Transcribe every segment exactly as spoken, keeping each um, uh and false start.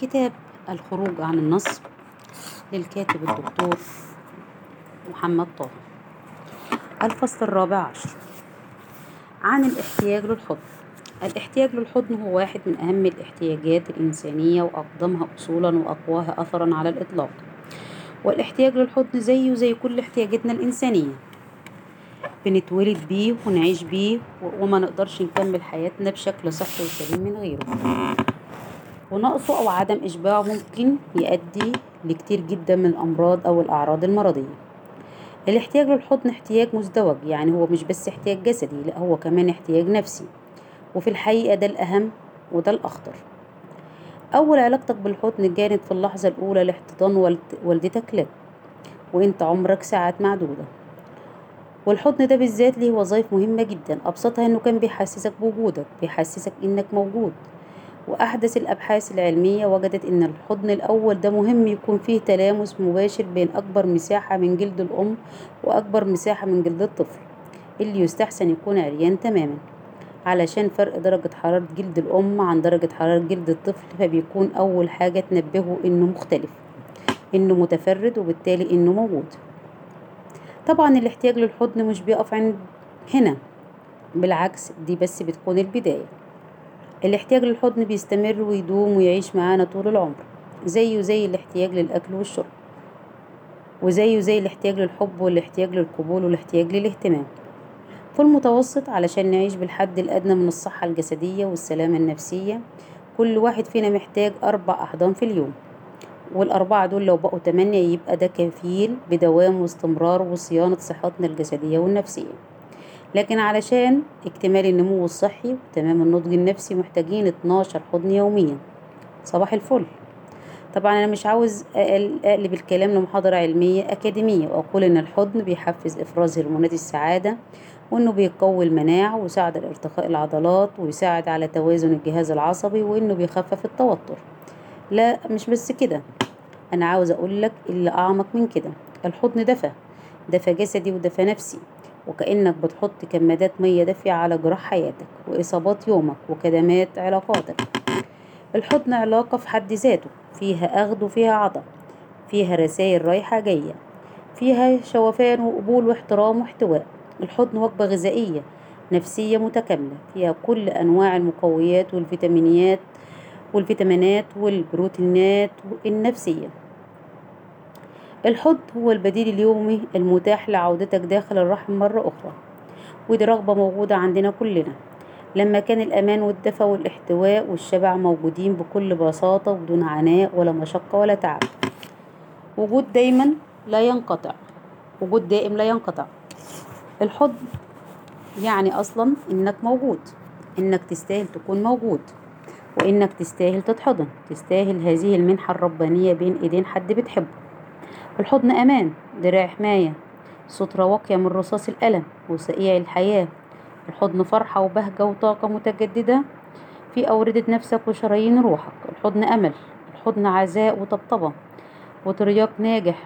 كتاب الخروج عن النص للكاتب الدكتور محمد طه. الفصل الرابع عشر عن الاحتياج للحضن. الاحتياج للحضن هو واحد من أهم الاحتياجات الإنسانية وأقدمها أصولا وأقواها أثرا على الإطلاق، والاحتياج للحضن زيه زي كل احتياجاتنا الإنسانية، بنتولد بيه ونعيش بيه وما نقدرش نكمل حياتنا بشكل صحي وسليم من غيره، ونقصه أو عدم إشباعه ممكن يؤدي لكتير جدا من الأمراض أو الأعراض المرضية. الاحتياج للحضن احتياج مزدوج، يعني هو مش بس احتياج جسدي، لا هو كمان احتياج نفسي، وفي الحقيقة ده الأهم وده الأخطر. أول علاقتك بالحضن كانت في اللحظة الأولى لاحتضان والدتك لك وإنت عمرك ساعات معدودة، والحضن ده بالذات ليه وظائف مهمة جدا، أبسطها إنه كان بيحسسك بوجودك، بيحسسك إنك موجود. وأحدث الأبحاث العلمية وجدت إن الحضن الأول ده مهم يكون فيه تلامس مباشر بين أكبر مساحة من جلد الأم وأكبر مساحة من جلد الطفل اللي يستحسن يكون عريان تماما، علشان فرق درجة حرارة جلد الأم عن درجة حرارة جلد الطفل، فبيكون أول حاجة تنبهه إنه مختلف، إنه متفرد، وبالتالي إنه موجود. طبعا الاحتياج للحضن مش بيقف عند هنا، بالعكس دي بس بتكون البداية. الاحتياج للحضن بيستمر ويدوم ويعيش معانا طول العمر، زيه زي الاحتياج للأكل والشرب، وزيه زي الاحتياج للحب والاحتياج للقبول والاحتياج للاهتمام، في المتوسط علشان نعيش بالحد الأدنى من الصحة الجسدية والسلامة النفسية. كل واحد فينا محتاج أربع أحضان في اليوم، والأربعة دول لو بقوا تمانية يبقى ده كفيل بدوام واستمرار وصيانة صحتنا الجسدية والنفسية. لكن علشان اكتمال النمو الصحي وتمام النضج النفسي محتاجين اتناشر حضن يوميا. صباح الفل. طبعا انا مش عاوز اقلب الكلام لمحاضرة علمية اكاديمية، واقول ان الحضن بيحفز افراز هرمونات السعادة، وانه بيقوي المناعة ويساعد على ارتخاء العضلات ويساعد على توازن الجهاز العصبي، وانه بيخفف التوتر. لا مش بس كده، انا عاوز اقول لك اللي اعمق من كده. الحضن دفى، دفى جسدي ودفى نفسي، وكأنك بتحط كمادات مية دافية على جراح حياتك وإصابات يومك وكدمات علاقاتك. الحضن علاقة في حد ذاته، فيها أخذ وفيها عطاء، فيها رسائل رايحة جاية، فيها شوفان وقبول واحترام واحتواء. الحضن وجبة غذائية نفسية متكاملة، فيها كل أنواع المقويات والفيتامينات والفيتامينات والبروتينات النفسية. الحضن هو البديل اليومي المتاح لعودتك داخل الرحم مرة أخرى، ودي رغبة موجودة عندنا كلنا. لما كان الأمان والدفء والاحتواء والشبع موجودين بكل بساطة وبدون عناء ولا مشقة ولا تعب، وجود دايما لا ينقطع، وجود دائم لا ينقطع. الحضن يعني أصلا إنك موجود، إنك تستاهل تكون موجود، وإنك تستاهل تتحضن، تستاهل هذه المنحة الربانية بين إيدين حد بتحبه. الحضن أمان، دراع حماية، سترة واقية من رصاص الألم وسقيع الحياة. الحضن فرحة وبهجة وطاقة متجددة في أوردة نفسك وشرايين روحك. الحضن أمل، الحضن عزاء وطبطبة وترياق ناجح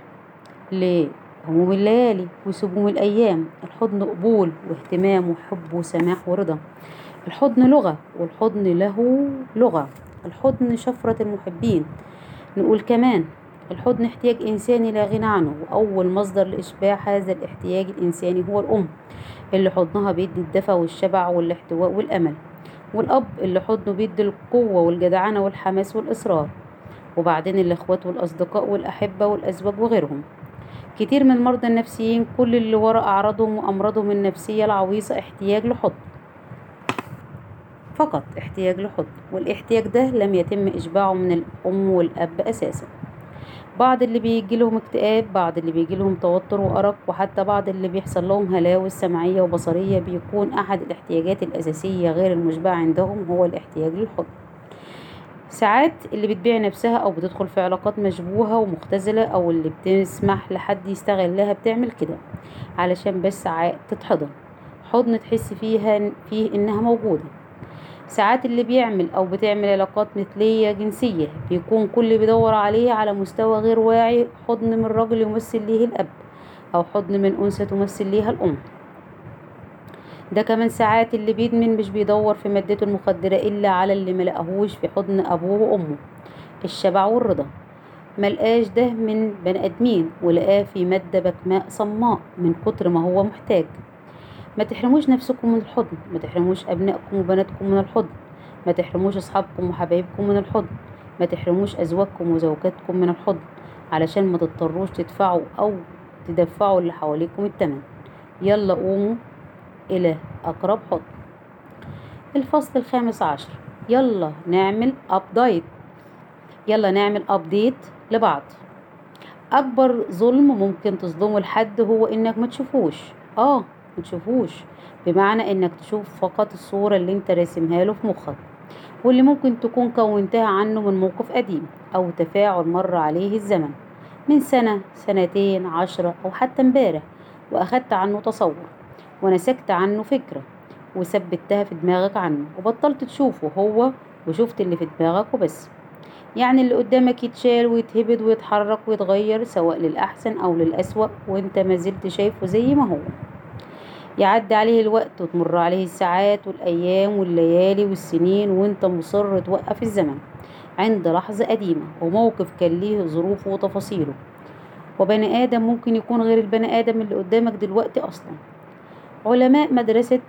لهموم الليالي وسموم الأيام. الحضن قبول واهتمام وحب وسماح ورضا. الحضن لغة، والحضن له لغة. الحضن شفرة المحبين نقول كمان. الحضن احتياج إنساني لا غنى عنه، وأول مصدر لإشباع هذا الاحتياج الإنساني هو الأم، اللي حضنها بيدي الدفى والشبع والاحتواء والأمل، والأب اللي حضنه بيدي القوة والجدعانة والحماس والإصرار، وبعدين الإخوات والأصدقاء والأحبة والأزواج وغيرهم. كتير من المرضى النفسيين كل اللي وراء أعراضهم وأمراضهم النفسية العويصة احتياج لحضن، فقط احتياج لحضن، والاحتياج ده لم يتم إشباعه من الأم والأب أساسا. بعض اللي بيجي لهم اكتئاب، بعض اللي بيجي لهم توتر وأرق، وحتى بعض اللي بيحصل لهم هلاوس سمعية وبصرية، بيكون أحد الاحتياجات الأساسية غير المشبع عندهم هو الاحتياج للحضن. ساعات اللي بتبيع نفسها أو بتدخل في علاقات مشبوهة ومختزلة، أو اللي بتسمح لحد يستغلها بتعمل كده علشان بس تتحضن، حضن تحس فيها فيه إنها موجودة. ساعات اللي بيعمل أو بتعمل علاقات مثلية جنسية، بيكون كل اللي بيدور عليه على مستوى غير واعي حضن من رجل يمثل ليه الأب، أو حضن من أنثى تمثل ليها الأم. ده كمان ساعات اللي بيدمن مش بيدور في مادته المخدرة إلا على اللي ملقاهوش في حضن أبوه وأمه، الشبع والرضا، ملقاش ده من بني آدمين ولقاه في مادة بكماء صماء من كتر ما هو محتاج. ما تحرموش نفسكم من الحضن، ما تحرموش أبنائكم وبناتكم من الحضن، ما تحرموش أصحابكم وحبايبكم من الحضن، ما تحرموش أزواجكم وزوجاتكم من الحضن، علشان ما تضطروش تدفعوا أو تدفعوا اللي حواليكم الثمن. يلا قوموا إلى أقرب حضن. الفصل الخامس عشر، يلا نعمل أبديت يلا نعمل أبديت لبعض. أكبر ظلم ممكن تظلمه لحد هو إنك ما تشوفوش، آه ما تشوفوش بمعنى إنك تشوف فقط الصورة اللي انت راسمها له في مخك، واللي ممكن تكون كونتها عنه من موقف قديم أو تفاعل مر عليه الزمن من سنة سنتين عشرة أو حتى امبارح، وأخدت عنه تصور ونسكت عنه فكرة وثبتها في دماغك عنه وبطلت تشوفه هو وشفت اللي في دماغك وبس. يعني اللي قدامك يتشال ويتهبد ويتحرك ويتغير سواء للأحسن أو للأسوأ وانت ما زلت شايفه زي ما هو. يعدي عليه الوقت وتمر عليه الساعات والأيام والليالي والسنين وانت مصر توقف الزمن عند لحظة قديمة وموقف كان ليه ظروفه وتفاصيله، وبني آدم ممكن يكون غير البني آدم اللي قدامك دلوقتي أصلا. علماء مدرسة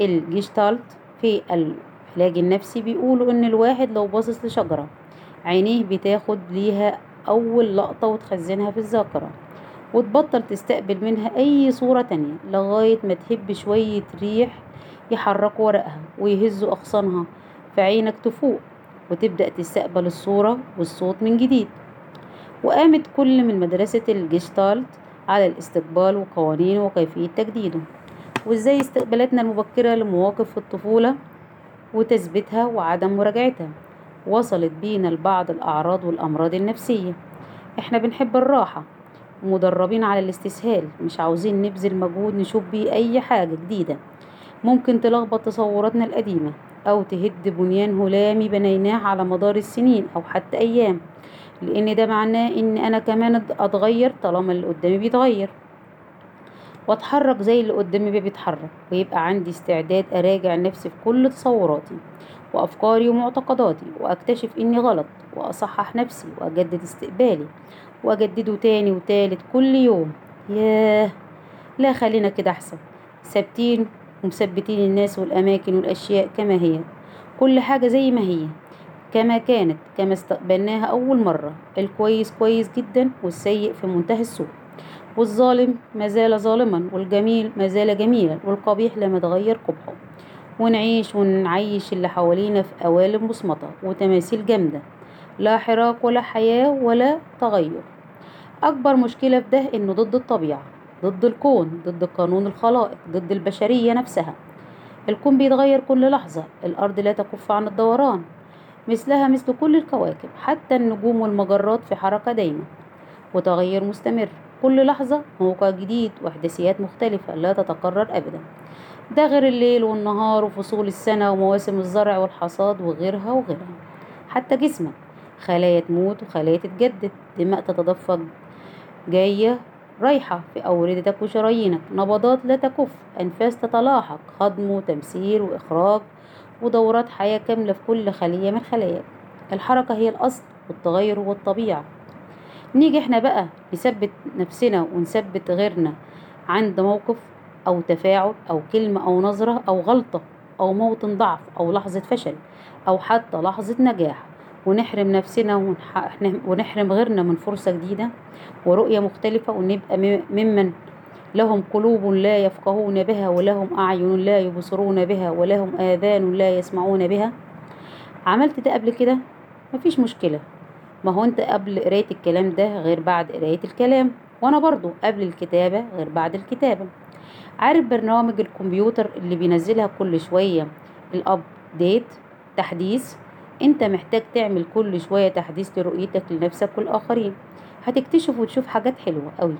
الجيشتالت في العلاج النفسي بيقولوا إن الواحد لو باصص لشجرة عينيه بتاخد ليها أول لقطة وتخزنها في الذاكرة وتبطل تستقبل منها أي صورة تانية لغاية ما تهب شوية ريح يحركوا ورقها ويهزوا أغصانها فعينك تفوق وتبدأ تستقبل الصورة والصوت من جديد. وقامت كل من مدرسة الجيشتالت على الاستقبال وقوانين وكيفية تجديده وإزاي استقبالاتنا المبكرة لمواقف في الطفولة وتثبيتها وعدم مراجعتها وصلت بينا لبعض الأعراض والأمراض النفسية. احنا بنحب الراحة ومدربين على الاستسهال، مش عاوزين نبذل مجهود نشوف بيه أي حاجة جديدة ممكن تلخبط تصوراتنا القديمة أو تهد بنيان هلامي بنيناه على مدار السنين أو حتى أيام، لأن ده معناه إن أنا كمان أتغير طالما اللي قدامي بيتغير واتحرك زي اللي قدامي بيتحرك، ويبقى عندي استعداد أراجع نفسي في كل تصوراتي وأفكاري ومعتقداتي وأكتشف إني غلط وأصحح نفسي وأجدد استقبالي وأجدده تاني وتالت كل يوم. ياه لا خلينا كده أحسن، ثابتين ومثبتين الناس والأماكن والأشياء كما هي، كل حاجة زي ما هي كما كانت كما استقبلناها أول مرة، الكويس كويس جدا والسيء في منتهى السوء، والظالم ما زال ظالما والجميل ما زال جميلا والقبيح لما تغير قبحه، ونعيش ونعيش اللي حوالينا في قوالب مصمتة وتماثيل جامدة لا حراك ولا حياة ولا تغير. أكبر مشكلة في ده إنه ضد الطبيعة، ضد الكون، ضد قانون الخلائق، ضد البشرية نفسها. الكون بيتغير كل لحظة، الأرض لا تكف عن الدوران مثلها مثل كل الكواكب، حتى النجوم والمجرات في حركة دايما وتغير مستمر، كل لحظة موقع جديد وإحداثيات مختلفة لا تتكرر أبدا. ده غير الليل والنهار وفصول السنة ومواسم الزرع والحصاد وغيرها وغيرها. حتى جسمك خلايا تموت وخلايا تتجدد، دماء تتدفق جاية رايحة في أوردتك وشرايينك، نبضات لا تكف، أنفاس تتلاحق، هضم وتمثيل وإخراج ودورات حياة كاملة في كل خلية من خلاياك. الحركة هي الأصل والتغير هو الطبيعة. نيجي احنا بقى نثبت نفسنا ونثبت غيرنا عند موقف أو تفاعل أو كلمة أو نظرة أو غلطة أو موطن ضعف أو لحظة فشل أو حتى لحظة نجاح، ونحرم نفسنا ونحرم غيرنا من فرصة جديدة ورؤية مختلفة، ونبقى ممن لهم قلوب لا يفقهون بها ولهم أعين لا يبصرون بها ولهم آذان لا يسمعون بها. عملت ده قبل كده؟ مفيش مشكلة، ما هو انت قبل قراية الكلام ده غير بعد قراية الكلام، وانا برضو قبل الكتابة غير بعد الكتابة. عارف برنامج الكمبيوتر اللي بينزلها كل شوية الابديت تحديث؟ انت محتاج تعمل كل شوية تحديث لرؤيتك لنفسك والآخرين، هتكتشف وتشوف حاجات حلوة قوي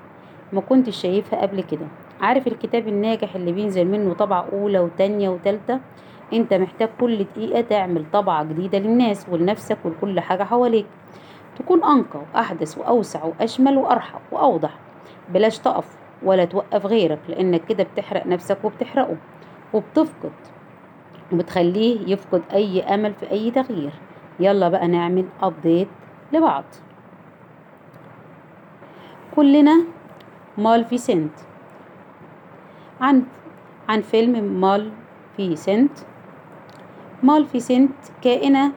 ما كنت شايفها قبل كده. عارف الكتاب الناجح اللي بينزل منه طبعة أولى وتانية وتالتة؟ انت محتاج كل دقيقة تعمل طبعة جديدة للناس ولنفسك ولكل حاجة حواليك، تكون أنقى وأحدث وأوسع وأشمل وأرحب وأوضح. بلاش تقف ولا توقف غيرك، لأنك كده بتحرق نفسك وبتحرقه وبتفقد وبتخليه يفقد أي أمل في أي تغيير. يلا بقى نعمل أبديت لبعض. كلنا مالفيسنت عن عن فيلم مالفيسنت. مالفيسنت كائنة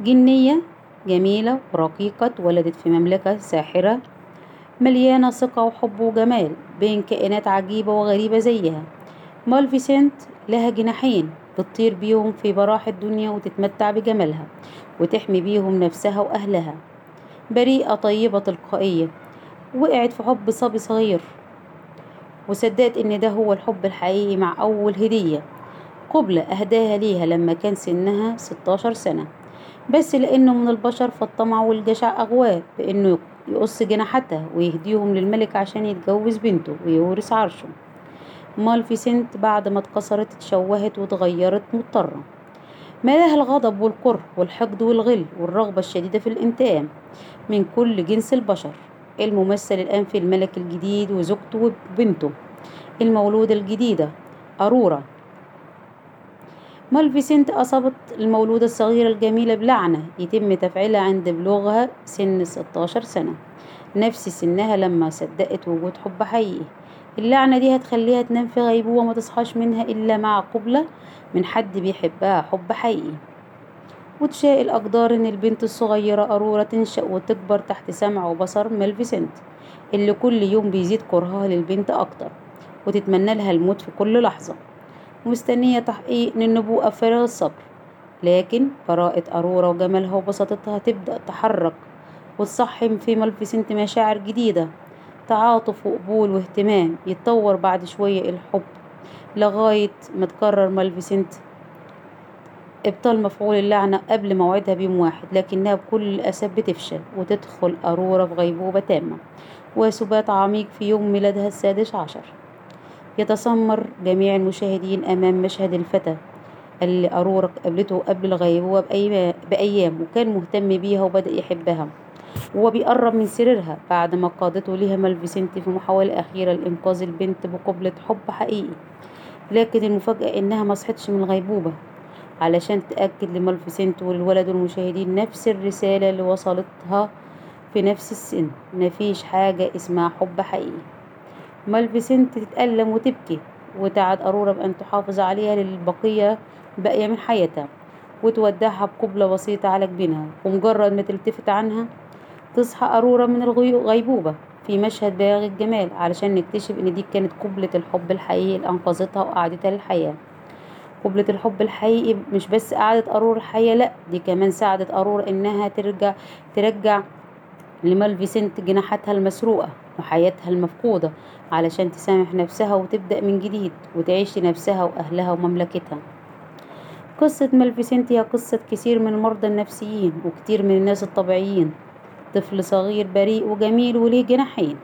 جنية جميلة ورقيقة، اتولدت في مملكة ساحرة مليانة ثقة وحب وجمال بين كائنات عجيبة وغريبة زيها. مالفيسنت لها جناحين بتطير بيهم في براح الدنيا وتتمتع بجمالها وتحمي بيهم نفسها وأهلها. بريئة طيبة تلقائية، وقعت في حب صبي صغير وصدقت ان ده هو الحب الحقيقي مع اول هدية قبلة اهداها ليها لما كان سنها ستاشر سنة، بس لانه من البشر فالطمع والجشع اغواه بانه يقص جناحتها ويهديهم للملك عشان يتجوز بنته ويورث عرشه. مالفيسنت بعد ما اتكسرت اتشوهت وتغيرت مضطرة، ملاها الغضب والكره والحقد والغل والرغبة الشديدة في الانتقام من كل جنس البشر. الممثل الآن في الملك الجديد وزوجته وبنته المولودة الجديدة أرورا. مالفيسنت أصابت المولودة الصغيرة الجميلة بلعنة يتم تفعيلها عند بلوغها سن ستاشر سنة، نفس سنها لما صدقت وجود حب حقيقي. اللعنة دي هتخليها تنام في غيبوبة وما تصحاش منها إلا مع قبلة من حد بيحبها حب حقيقي. وتشاء الأقدار إن البنت الصغيرة أرورا تنشأ وتكبر تحت سمع وبصر مالفيسنت اللي كل يوم بيزيد كرهها للبنت أكتر وتتمنى لها الموت في كل لحظة، مستنية تحقيق للنبوءة فارغ الصبر. لكن براءة أرورا وجمالها وبساطتها تبدأ تحرك وتصحم في مالفيسنت مشاعر جديدة، تعاطف وقبول واهتمام. يتطور بعد شوية الحب لغاية ما تقرر مالفيسنت ابطال مفعول اللعنة قبل موعدها بيوم واحد، لكنها بكل الأسف بتفشل وتدخل أرورا في غيبوبة تامة وسبات عميق في يوم ميلادها السادس عشر. يتسمر جميع المشاهدين أمام مشهد الفتى اللي أرورا قابلته قبل الغيبوبة بأيام وكان مهتم بيها وبدأ يحبها وبيقرب من سريرها بعد ما قادته ليها مالفيسنت في محاولة أخيرة لإنقاذ البنت بقبلة حب حقيقي. لكن المفاجأة إنها ما صحتش من الغيبوبة علشان تأكد لمالفيسنت وللولد والمشاهدين نفس الرسالة اللي وصلتها في نفس السن، مفيش حاجة اسمها حب حقيقي. مالفيسنت تتألم وتبكي وتعد أرورا بأن تحافظ عليها للبقية باقية من حياتها وتودعها بقبلة بسيطة على جبينها، ومجرد ما تلتفت عنها تصحى أرورا من الغيبوبة في مشهد باهر الجمال علشان نكتشف ان دي كانت قبلة الحب الحقيقي اللي أنقذتها وقعدتها للحياة. قبلة الحب الحقيقي مش بس قعدت أرورا الحياة، لأ دي كمان ساعدت أرورا إنها ترجع ترجع لمالفيسنت جناحاتها المسروقة وحياتها المفقودة علشان تسامح نفسها وتبدأ من جديد وتعيش نفسها وأهلها ومملكتها. قصة مالفيسنت هي قصة كثير من المرضى النفسيين وكتير من الناس الطبيعيين، طفل صغير بريء وجميل وليه جناحين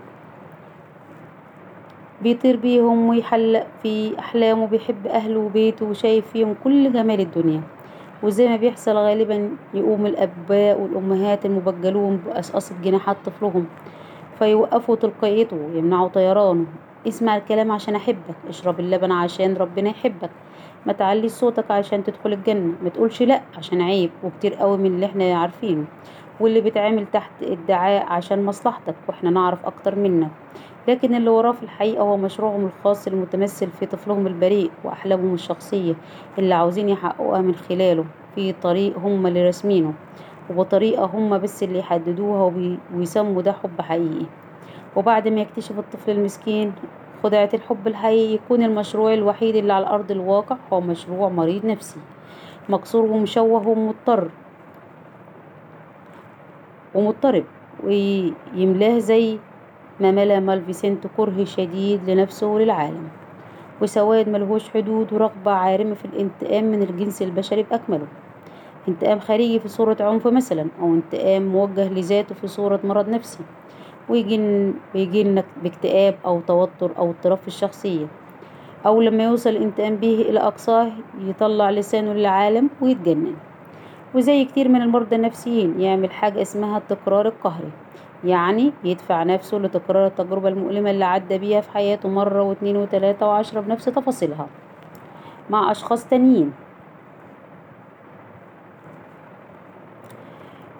بيطير بيهم ويحلق في أحلامه وبيحب أهله وبيته وشايف فيهم كل جمال الدنيا. وزي ما بيحصل غالبا يقوم الأباء والأمهات المبجلون بأشقاصة جناحات طفلهم فيوقفوا تلقائيته ويمنعوا طيرانه. اسمع الكلام عشان أحبك، اشرب اللبن عشان ربنا يحبك، ما تعليش صوتك عشان تدخل الجنة، ما تقولش لأ عشان عيب. وكتير قوي من اللي احنا عارفينه واللي بيتعامل تحت ادعاء عشان مصلحتك واحنا نعرف أكتر منك، لكن اللي وراه في الحقيقة هو مشروعهم الخاص المتمثل في طفلهم البريء وأحلامهم الشخصية اللي عاوزين يحققوها من خلاله في طريق هم اللي رسمينه وبطريقة هم بس اللي يحددوها ويسموا ده حب حقيقي. وبعد ما يكتشف الطفل المسكين خدعة الحب الحقيقي يكون المشروع الوحيد اللي على الأرض الواقع هو مشروع مريض نفسي مكسور ومشوه ومضطر ومضطرب، ويملاه زي ما ملا مالفيسنت كره شديد لنفسه وللعالم وسواد ملهوش حدود ورغبة عارمة في الانتقام من الجنس البشري بأكمله، انتقام خارجي في صورة عنف مثلا أو انتقام موجه لذاته في صورة مرض نفسي، ويجي لنا باكتئاب أو توتر أو اضطراب في الشخصية، أو لما يوصل الانتقام به إلى أقصاه يطلع لسانه للعالم ويتجنن. وزي كتير من المرضى النفسيين يعمل حاجة اسمها التكرار القهري، يعني يدفع نفسه لتكرار التجربة المؤلمة اللي عدى بيها في حياته مرة واثنين وثلاثة وعشرة بنفس تفاصيلها مع أشخاص تانيين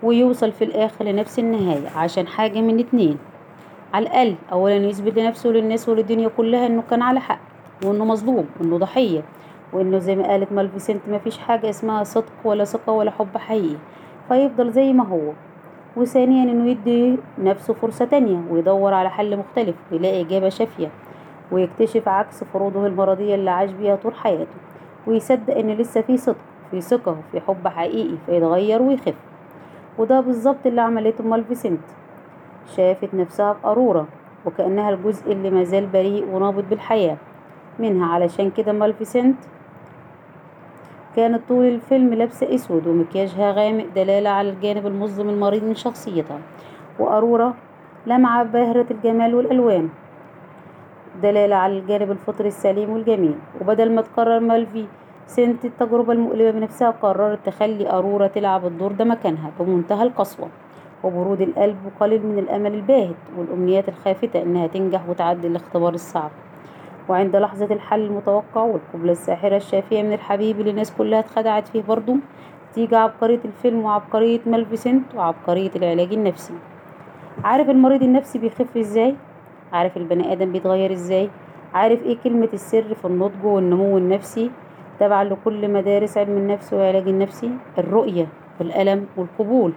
ويوصل في الآخر لنفس النهاية عشان حاجة من اتنين على الأقل. أولا يثبت لنفسه وللناس وللدنيا كلها إنه كان على حق، وإنه مظلوم، وإنه ضحية، وإنه زي ما قالت مالفيسنت مفيش حاجة اسمها صدق ولا ثقة ولا حب حقيقي، فيفضل زي ما هو. وثانيا إنه يدي نفسه فرصة تانية ويدور على حل مختلف ويلاقي إجابة شافية، ويكتشف عكس فروضه المرضية اللي عاش بيها طول حياته، ويصدق إن لسه في صدق، في ثقة، في حب حقيقي، فيتغير ويخف. وده بالظبط اللي عملته مالفيسنت، شافت نفسها في أرورا وكأنها الجزء اللي ما زال بريء ونابض بالحياة منها. علشان كده مالفيسنت كانت طول الفيلم لابسة أسود ومكياجها غامق، دلالة على الجانب المظلم المريض من شخصيتها، وأرورا لمعة باهرة الجمال والألوان، دلالة على الجانب الفطري السليم والجميل. وبدل ما تكرر مالفيسنت التجربة المؤلمة بنفسها، قررت تخلي أرورا تلعب الدور ده مكانها بمنتهى القسوة وبرود القلب وقليل من الأمل الباهت والأمنيات الخافتة إنها تنجح وتعدي الاختبار الصعب. وعند لحظة الحل المتوقع والقبلة الساحرة الشافية من الحبيب اللي الناس كلها اتخدعت فيه برضو، تيجي عبقرية الفيلم وعبقرية مالفيسنت وعبقرية العلاج النفسي. عارف المريض النفسي بيخف ازاي؟ عارف البني آدم بيتغير ازاي؟ عارف ايه كلمة السر في النضج والنمو النفسي تبع لكل مدارس علم النفس والعلاج النفسي؟ الرؤية والألم والقبول.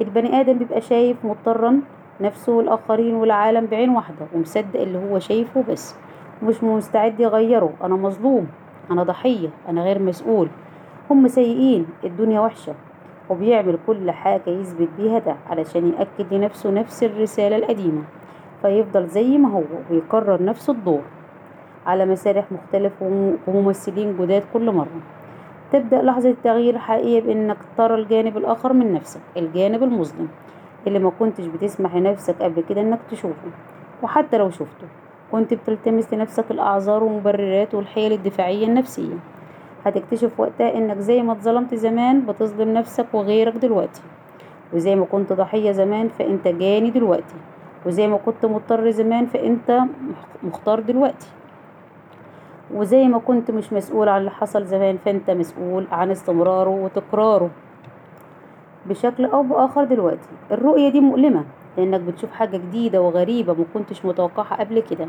البني آدم بيبقى شايف مضطرا نفسه والآخرين والعالم بعين واحدة، ومصدق اللي هو شايفه بس مش مستعد يغيره. أنا مظلوم، أنا ضحية، أنا غير مسؤول، هم سيئين، الدنيا وحشة، وبيعمل كل حاجة يثبت بيها ده علشان يأكد لنفسه نفس الرسالة القديمة، فيفضل زي ما هو ويكرر نفس الدور على مسارح مختلفة وممثلين جداد كل مرة. تبدأ لحظة التغيير الحقيقية بأنك ترى الجانب الآخر من نفسك، الجانب المظلم اللي ما كنتش بتسمح لنفسك قبل كده إنك تشوفه، وحتى لو شفته كنت بتلتمس لنفسك الأعذار ومبررات والحيل الدفاعية النفسية. هتكتشف وقتها إنك زي ما اتظلمت زمان بتظلم نفسك وغيرك دلوقتي، وزي ما كنت ضحية زمان فأنت جاني دلوقتي، وزي ما كنت مضطر زمان فأنت مختار دلوقتي، وزي ما كنت مش مسؤول عن اللي حصل زمان فأنت مسؤول عن استمراره وتكراره بشكل أو بآخر دلوقتي. الرؤية دي مؤلمة لأنك بتشوف حاجة جديدة وغريبة ما كنتش متوقعها قبل كده.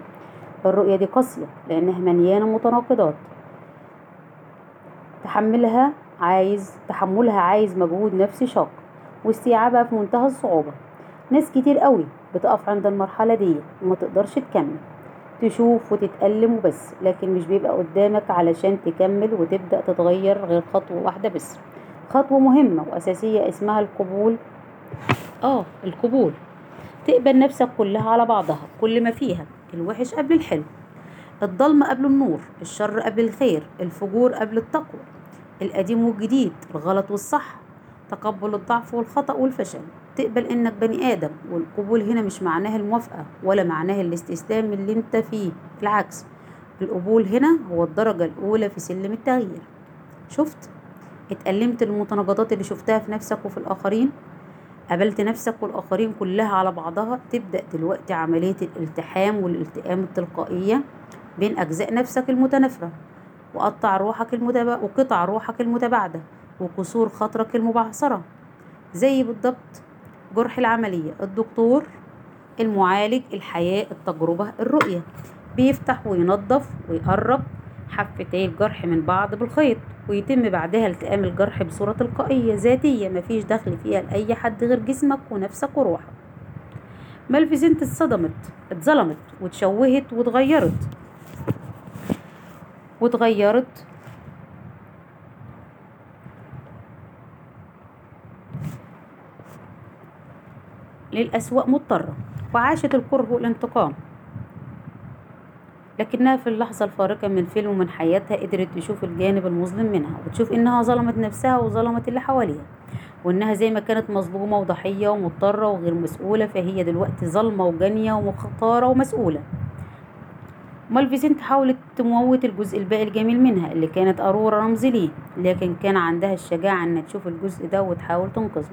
الرؤية دي قاسية لأنها مليانة متناقضات، تحملها عايز تحملها عايز مجهود نفسي شاق واستيعابها في منتهى الصعوبة. ناس كتير قوي بتقف عند المرحلة دي وما تقدرش تكمل، تشوف وتتألم وبس، لكن مش بيبقى قدامك علشان تكمل وتبدأ تتغير غير خطوة واحدة بس، خطوة مهمة وأساسية اسمها القبول. آه القبول، تقبل نفسك كلها على بعضها، كل ما فيها، الوحش قبل الحلو، الظلمة قبل النور، الشر قبل الخير، الفجور قبل التقوى، القديم والجديد، الغلط والصح، تقبل الضعف والخطأ والفشل. تقبل انك بني ادم، والقبول هنا مش معناه الموافقة ولا معناه الاستسلام اللي انت فيه، بالعكس القبول هنا هو الدرجة الاولى في سلم التغيير. شفت؟ اتألمت المتناقضات اللي شفتها في نفسك وفي الاخرين، قبلت نفسك والاخرين كلها على بعضها. تبدأ دلوقتي عملية الالتحام والالتئام التلقائية بين اجزاء نفسك المتنافرة، وقطع روحك المتبع وقطع روحك المتباعدة وكسور خاطرك المبعثرة، زي بالضبط جرح العملية. الدكتور، المعالج، الحياة، التجربة، الرؤية، بيفتح وينظف ويقرب حفتي الجرح من بعض بالخيط، ويتم بعدها التئام الجرح بصورة تلقائية ذاتية مفيش دخل فيها لأي حد غير جسمك ونفسك وروحك. مالفيسنت اتصدمت، اتظلمت وتشوهت وتغيرت وتغيرت للأسوأ مضطرة، وعاشت الكره والانتقام، لكنها في اللحظة الفارقة من الفيلم ومن حياتها قدرت تشوف الجانب المظلم منها، وتشوف انها ظلمت نفسها وظلمت اللي حواليها، وانها زي ما كانت مظلومة وضحية ومضطرة وغير مسؤولة فهي دلوقتي ظلمة وجانية ومختارة ومسؤولة. مالفيسنت حاولت تموت الجزء الباقي الجميل منها اللي كانت أرورا رمز ليه، لكن كان عندها الشجاعة انها تشوف الجزء ده وتحاول تنقذه.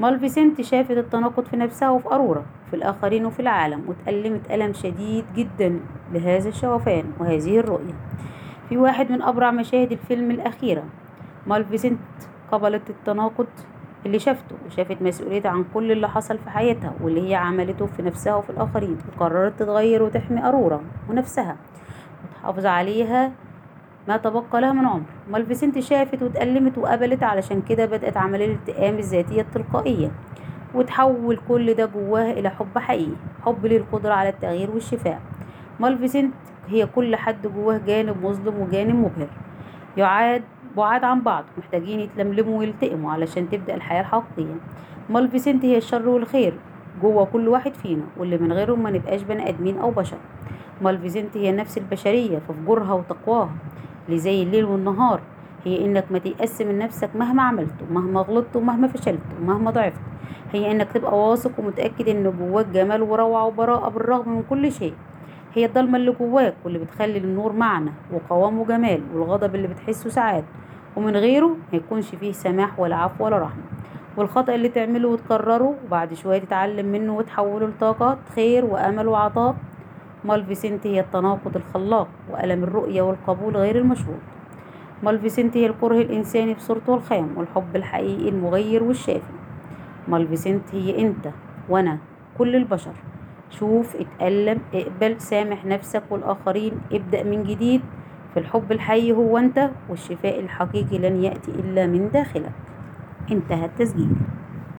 مالفيسنت شافت التناقض في نفسها وفي أرورا، في الآخرين وفي العالم، وتألمت ألم شديد جدا لهذا الشوفان وهذه الرؤية. في واحد من أبرع مشاهد الفيلم الأخيرة مالفيسنت قبلت التناقض اللي شافته وشافت مسؤولية عن كل اللي حصل في حياتها واللي هي عملته في نفسها وفي الآخرين، وقررت تتغير وتحمي أرورا ونفسها وتحافظ عليها ما تبقى لها من عمر. مالفيسنت شافت وتألمت وقبلت، علشان كده بدأت عملية الالتئام الذاتية التلقائية، وتحول كل ده جواها إلى حب حقيقي، حب للقدرة على التغيير والشفاء. مالفيسنت هي كل حد جواه جانب مظلم وجانب مبهر، يعاد بعاد عن بعض، محتاجين يتلملموا ويلتئموا علشان تبدأ الحياة الحقيقية. مالفيسنت هي الشر والخير جوه كل واحد فينا، واللي من غيرهم ما نبقاش بني آدمين أو بشر. مالفيسنت هي نفس البشرية في فجورها وتقواها، اللي زي الليل والنهار، هي إنك ما تيأس من نفسك مهما عملت ومهما غلطت ومهما فشلت ومهما ضعفت. هي إنك تبقى واثق ومتأكد إن جواك جمال وروعة وبراءة بالرغم من كل شيء. هي الضلمة اللي جواك واللي بتخلي النور معنى وقوام وجمال، والغضب اللي بتحسه ساعات ومن غيره ما يكونش فيه سماح ولا عفو ولا رحمة، والخطأ اللي تعمله وتكرره وبعد شوية تتعلم منه وتحوله لطاقة خير وأمل وعطاء. مالفيسنت هي التناقض الخلاق وألم الرؤية والقبول غير المشروط. مالفيسنت هي الكره الإنساني بصورته الخام والحب الحقيقي المغير والشافي. مالفيسنت هي أنت وأنا كل البشر. شوف، اتألم، اقبل، سامح نفسك والآخرين، ابدأ من جديد في الحب الحي هو أنت، والشفاء الحقيقي لن يأتي إلا من داخلك. انتهى التسجيل.